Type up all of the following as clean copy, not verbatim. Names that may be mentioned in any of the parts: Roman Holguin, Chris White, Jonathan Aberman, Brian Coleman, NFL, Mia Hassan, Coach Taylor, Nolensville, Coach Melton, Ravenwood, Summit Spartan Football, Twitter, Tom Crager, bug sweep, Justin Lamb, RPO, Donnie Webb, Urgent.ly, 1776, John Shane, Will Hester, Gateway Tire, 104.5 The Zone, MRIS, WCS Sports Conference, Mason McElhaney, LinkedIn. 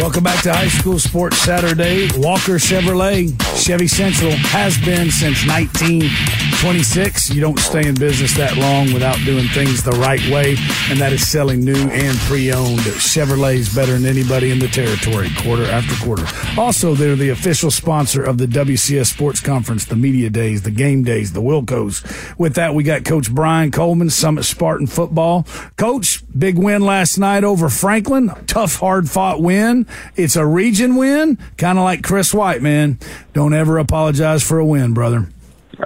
Welcome back to High School Sports Saturday. Walker Chevrolet, Chevy Central, has been since 1926. You don't stay in business that long without doing things the right way, and that is selling new and pre-owned Chevrolets better than anybody in the territory, quarter after quarter. Also, they're the official sponsor of the WCS Sports Conference, the media days, the game days, the Wilcos. With that, we got Coach Brian Coleman, Summit Spartan Football. Coach, big win last night over Franklin. Tough, hard-fought win. It's a region win, kind of like Chris White, man. Don't ever apologize for a win, brother.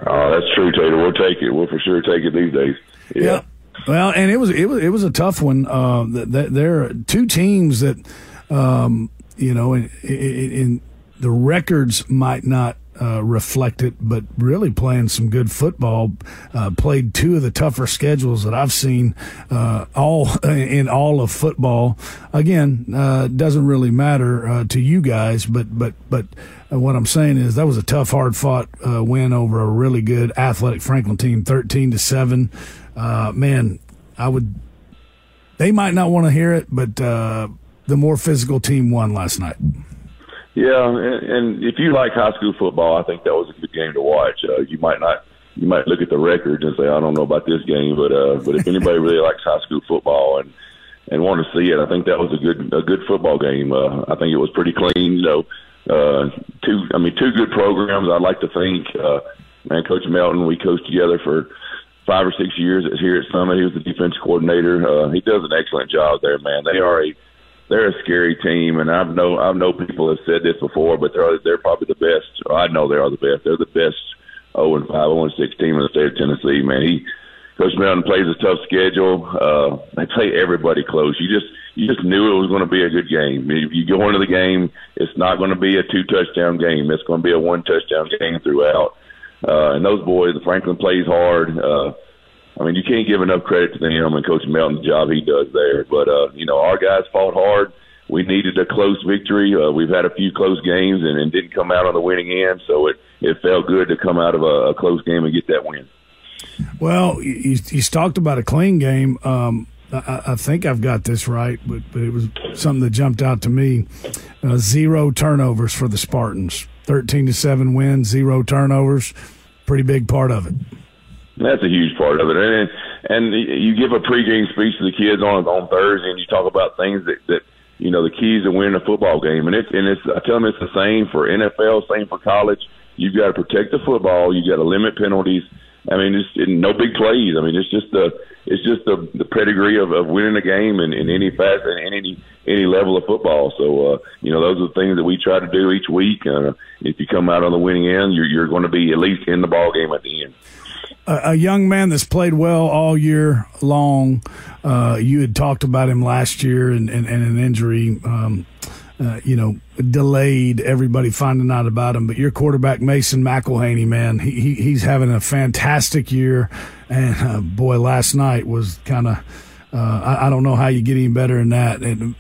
Oh, that's true, Taylor. We'll take it. We'll for sure take it these days. Yeah. Yep. Well, and it was a tough one. There are two teams that, in the records might not reflect it, but really playing some good football, played two of the tougher schedules that I've seen all of football. Again, doesn't really matter to you guys, but what I'm saying is that was a tough, hard-fought win over a really good athletic Franklin team, 13-7. Man, they might not want to hear it, but the more physical team won last night. Yeah, and if you like high school football, I think that was a good game to watch. You might look at the records and say, I don't know about this game, but if anybody really likes high school football and want to see it, I think that was a good football game. I think it was pretty clean. Two good programs. I'd like to think, man, Coach Melton, we coached together for 5 or 6 years here at Summit. He was the defense coordinator. He does an excellent job there, man. They're a scary team, and I know people have said this before, but they're probably the best. I know they are the best. They're the best 0-5, 0-6 team in the state of Tennessee. Man, Coach Melton plays a tough schedule. They play everybody close. You just knew it was going to be a good game. If you go into the game, it's not going to be a 2-touchdown game. It's going to be a 1-touchdown game throughout. And those boys, Franklin plays hard. You can't give enough credit to them and Coach Melton, the job he does there. But, our guys fought hard. We needed a close victory. We've had a few close games and didn't come out on the winning end, so it felt good to come out of a close game and get that win. Well, he's talked about a clean game. I think I've got this right, but it was something that jumped out to me. 0 turnovers for the Spartans. 13-7 win, 0 turnovers. Pretty big part of it. That's a huge part of it. And you give a pregame speech to the kids on Thursday, and you talk about things that the keys to winning a football game. And I tell them it's the same for NFL, same for college. You've got to protect the football. You've got to limit penalties. No big plays. It's just the pedigree of winning a game in any facet and any level of football. So those are the things that we try to do each week. If you come out on the winning end, you're going to be at least in the ball game at the end. A young man that's played well all year long. You had talked about him last year and an injury, delayed everybody finding out about him. But your quarterback, Mason McElhaney, man, he's having a fantastic year. And, boy, last night was kind of – I don't know how you get any better than that. And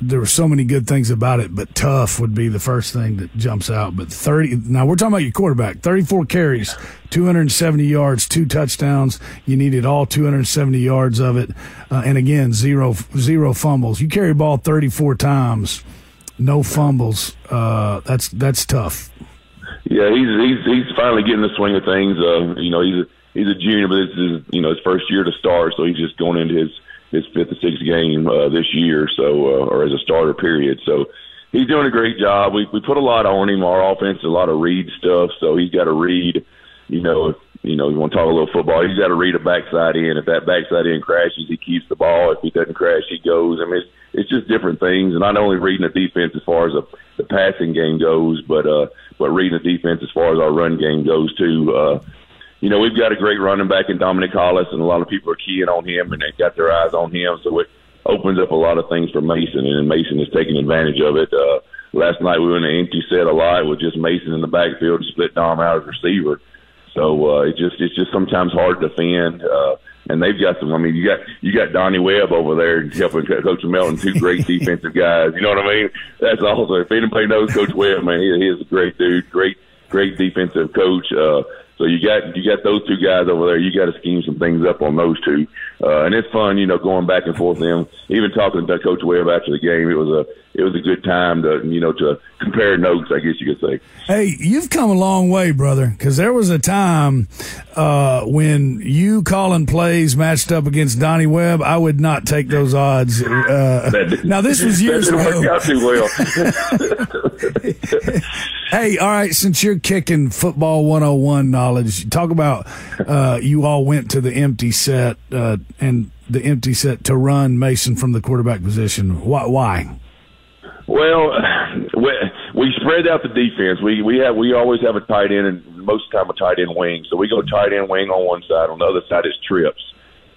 there were so many good things about it, but tough would be the first thing that jumps out. But 30, now we're talking about your quarterback, 34 carries, 270 yards, 2 touchdowns. You needed all 270 yards of it. And again, zero fumbles. You carry ball 34 times, no fumbles. That's tough. Yeah, he's finally getting the swing of things. He's a junior, but this is his first year to start, so he's just going into his 5th or 6th game this year, or as a starter period. So he's doing a great job. We put a lot on him. Our offense is a lot of read stuff, so he's got to read. You want to talk a little football, he's got to read a backside in. If that backside in crashes, he keeps the ball. If he doesn't crash, he goes. It's just different things, and not only reading the defense as far as the passing game goes, but reading the defense as far as our run game goes too. We've got a great running back in Dominic Hollis, and a lot of people are keying on him, and they've got their eyes on him. So opens up a lot of things for Mason, and Mason is taking advantage of it. Last night we were in an empty set a lot with just Mason in the backfield and split Dom out as receiver. So it's just sometimes hard to defend. And they've got some. I mean, you got Donnie Webb over there helping Coach Melton, two great defensive guys. You know what I mean? That's also, if anybody knows Coach Webb, man, he is a great dude, great defensive coach. So you got those two guys over there. You got to scheme some things up on those two, and it's fun, you know, going back and forth with them. Even talking to Coach Webb after the game, it was a good time to, you know, to compare notes, I guess you could say. Hey, you've come a long way, brother, because there was a time when you calling plays matched up against Donnie Webb. I would not take those odds. Now this was years ago. That didn't work out too well. Hey, all right, since you're kicking football 101 knowledge, talk about you all went to the empty set and the empty set to run Mason from the quarterback position. Why? Well, we spread out the defense. We always have a tight end, and most of the time a tight end wing. So we go tight end wing on one side. On the other side is trips.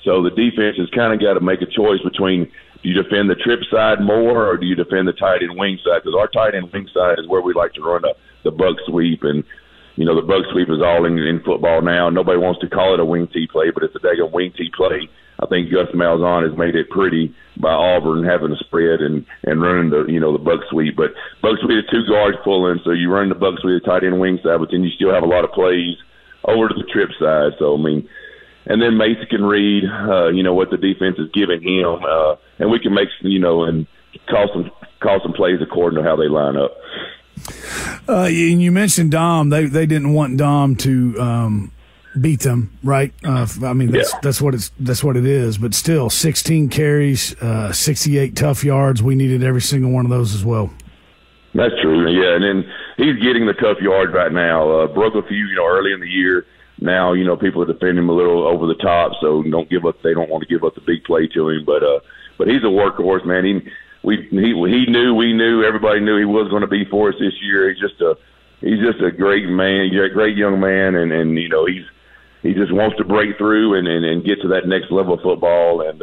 So the defense has kind of got to make a choice between, do you defend the trip side more, or do you defend the tight end wing side? Because our tight end wing side is where we like to run the bug sweep. And, you know, the bug sweep is all in football now. Nobody wants to call it a wing tee play, but it's a daggone wing tee play. I think Gus Malzahn has made it pretty by Auburn having the spread and running the, you know, the bug sweep. But bug sweep is two guards pulling, so you run the bug sweep, the tight end wing side, but then you still have a lot of plays over to the trip side. So, I mean, and then Mason can read, you know, what the defense is giving him, and we can make, you know, and call some plays according to how they line up. And you mentioned Dom. They didn't want Dom to beat them, right? I mean, that's what it is. But still, 16 carries, 68 tough yards. We needed every single one of those as well. That's true. Yeah, and then he's getting the tough yards right now. Broke a few, you know, early in the year. Now, you know, people are defending him a little over the top, so don't give up. They don't want to give up the big play to him. But he's a workhorse, man. He knew, everybody knew he was going to be for us this year. He's just a great man, great young man, and you know, he just wants to break through and get to that next level of football, and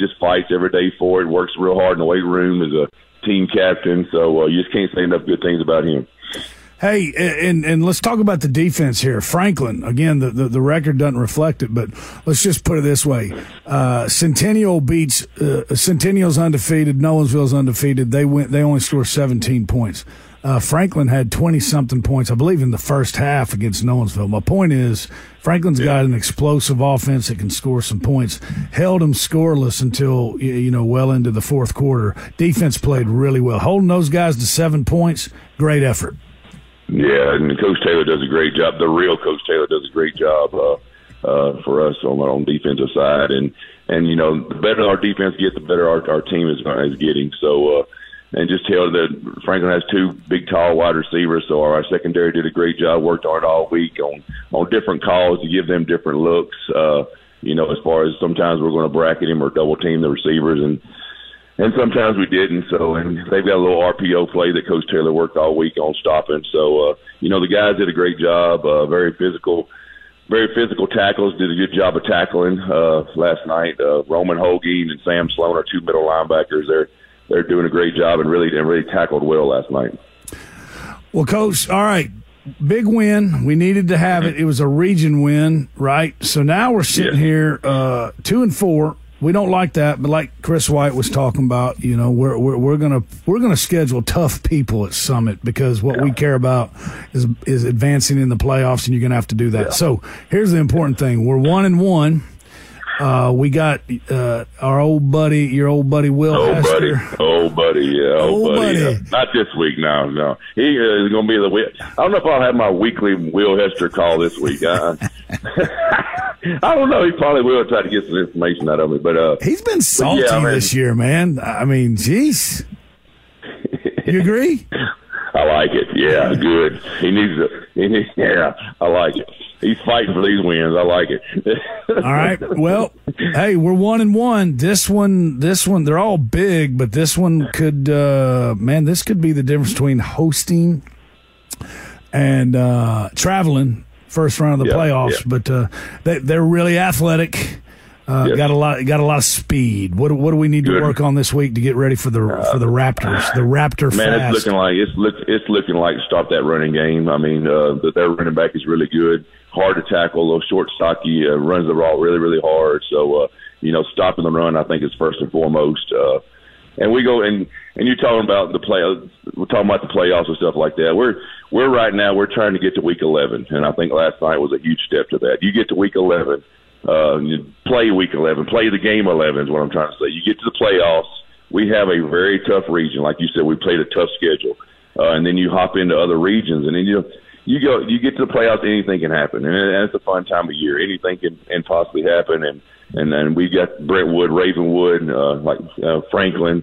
just fights every day for it. Works real hard in the weight room as a team captain, so you just can't say enough good things about him. Hey, and let's talk about the defense here. Franklin, again, the record doesn't reflect it, but let's just put it this way. Centennial's undefeated. Nolensville's undefeated. They only scored 17 points. Franklin had 20-something points, I believe, in the first half against Nolensville. My point is, Franklin's got an explosive offense that can score some points. Held them scoreless until, you know, well into the fourth quarter. Defense played really well. Holding those guys to 7 points, great effort. Yeah, and Coach Taylor does a great job. The real Coach Taylor does a great job for us on our own defensive side. And you know, the better our defense gets, the better our team is getting. So, and just tell that Franklin has two big, tall wide receivers, so our secondary did a great job, worked hard all week on different calls to give them different looks, you know, as far as sometimes we're going to bracket him or double-team the receivers, and sometimes we didn't. So, and they've got a little RPO play that Coach Taylor worked all week on stopping. So, you know, the guys did a great job. Very physical tackles. Did a good job of tackling last night. Roman Holguin and Sam Sloan are two middle linebackers. They're doing a great job and really tackled well last night. Well, Coach, all right. Big win. We needed to have it. It was a region win, right? So now we're sitting here 2-4. We don't like that, but like Chris White was talking about, you know, we're gonna schedule tough people at Summit, because what we care about is advancing in the playoffs, and you're gonna have to do that. Yeah. So here's the important thing: we're 1-1. We got your old buddy Will Hester. Old buddy. Not this week, no. He is going to be I don't know if I'll have my weekly Will Hester call this week. I don't know. He probably will try to get some information out of me. But he's been salty this year, man. I mean, jeez. You agree? I like it. Yeah, good. I like it. He's fighting for these wins. I like it. All right. Well, hey, we're 1-1. This one, they're all big, but this one could, this could be the difference between hosting and traveling first round of the playoffs. But they're really athletic. Yes. Got a lot of speed. What do we need to work on this week to get ready for the Raptors? The Raptor man, fast. It's looking like stop that running game. I mean, their running back is really good, hard to tackle, little short, stocky, runs the ball really, really hard. So stopping the run, I think, is first and foremost. And we go and you're talking about the play. We're talking about the playoffs and stuff like that. We're right now trying to get to week 11, and I think last night was a huge step to that. You get to week 11. You play week 11, play the game 11 is what I'm trying to say. You get to the playoffs, we have a very tough region. Like you said, we played a tough schedule. And then you hop into other regions, and then you get to the playoffs, anything can happen. And it's a fun time of year. Anything can possibly happen. And then we've got Brentwood, Ravenwood, Franklin,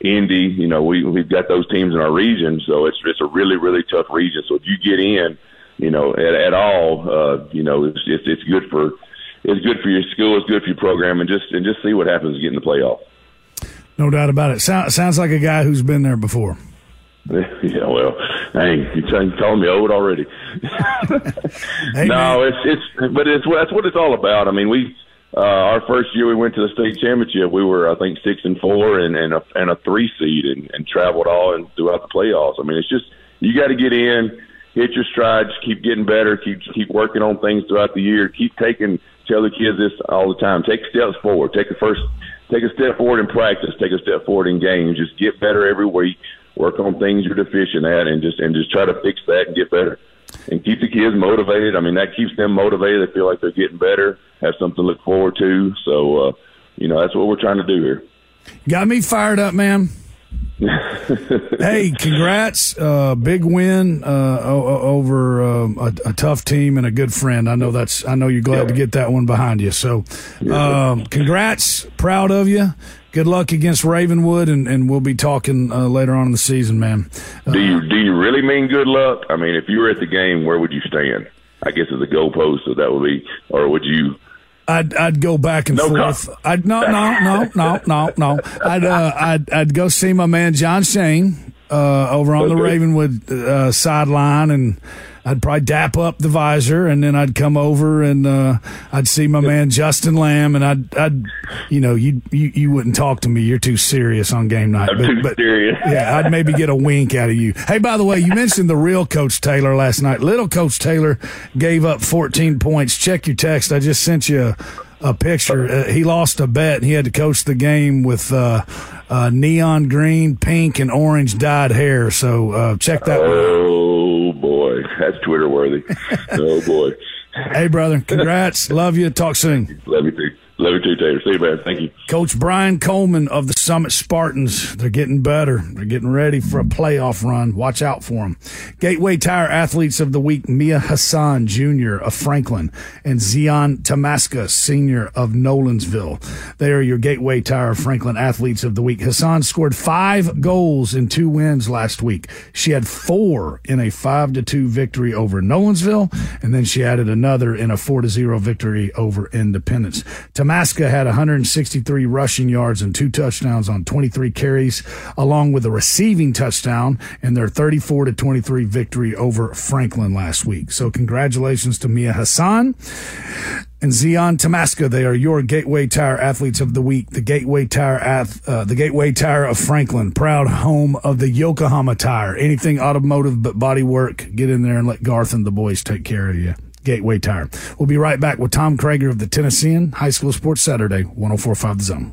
Indy. We've got those teams in our region. So it's a really, really tough region. So if you get in, it's good for – it's good for your school. It's good for your program, and just see what happens getting the playoff. No doubt about it. Sounds like a guy who's been there before. Yeah, well, hey, you're calling me old already. Hey, no, man. It's that's what it's all about. I mean, we our first year we went to the state championship. We were, I think, 6-4 and a 3 seed and traveled all and throughout the playoffs. I mean, it's just you got to get in, hit your strides, keep getting better, keep working on things throughout the year, keep taking. Tell the kids this all the time. Take steps forward. Take a step forward in practice. Take a step forward in games. Just get better every week. Work on things you're deficient at, and just try to fix that and get better. And keep the kids motivated. I mean, that keeps them motivated. They feel like they're getting better. Have something to look forward to. So, that's what we're trying to do here. Got me fired up, man. Hey, congrats. Big win over a tough team and a good friend. I know you're glad to get that one behind you. So congrats. Proud of you. Good luck against Ravenwood, and we'll be talking later on in the season, man. Do you really mean good luck? I mean, if you were at the game, where would you stand? I guess it's a goalpost, so that would be – or would you – I'd go back and forth. No. I'd go see my man John Shane over on the Ravenwood sideline, and I'd probably dap up the visor, and then I'd come over and I'd see my man Justin Lamb, and I'd you wouldn't talk to me. You're too serious on game night. I'm too serious. Yeah, I'd maybe get a wink out of you. Hey, by the way, you mentioned the real Coach Taylor last night. Little Coach Taylor gave up 14 points. Check your text. I just sent you a picture. He lost a bet, and he had to coach the game with neon green, pink, and orange dyed hair. So check that one out. Oh, boy. That's Twitter worthy. Oh, boy. Hey, brother. Congrats. Love you. Talk soon. Love you, too. Love you, too, Taylor. See you, man. Thank you. Coach Brian Coleman of the Summit Spartans. They're getting better. They're getting ready for a playoff run. Watch out for them. Gateway Tire Athletes of the Week, Mia Hassan, Jr. of Franklin, and Zion Tamaska, Sr. of Nolensville. They are your Gateway Tire Franklin Athletes of the Week. Hassan scored 5 goals in 2 wins last week. She had 4 in a 5-2 victory over Nolensville, and then she added another in a 4-0 victory over Independence. Tamaska had 163 rushing yards and 2 touchdowns on 23 carries, along with a receiving touchdown in their 34-23 victory over Franklin last week. So congratulations to Mia Hassan and Zion Tamaska. They are your Gateway Tire Athletes of the Week. The Gateway Tire the Gateway Tire of Franklin, proud home of the Yokohama Tire. Anything automotive but body work, get in there and let Garth and the boys take care of you. Gateway Tire. We'll be right back with Tom Crager of the Tennessean High School Sports Saturday, 104.5 The Zone.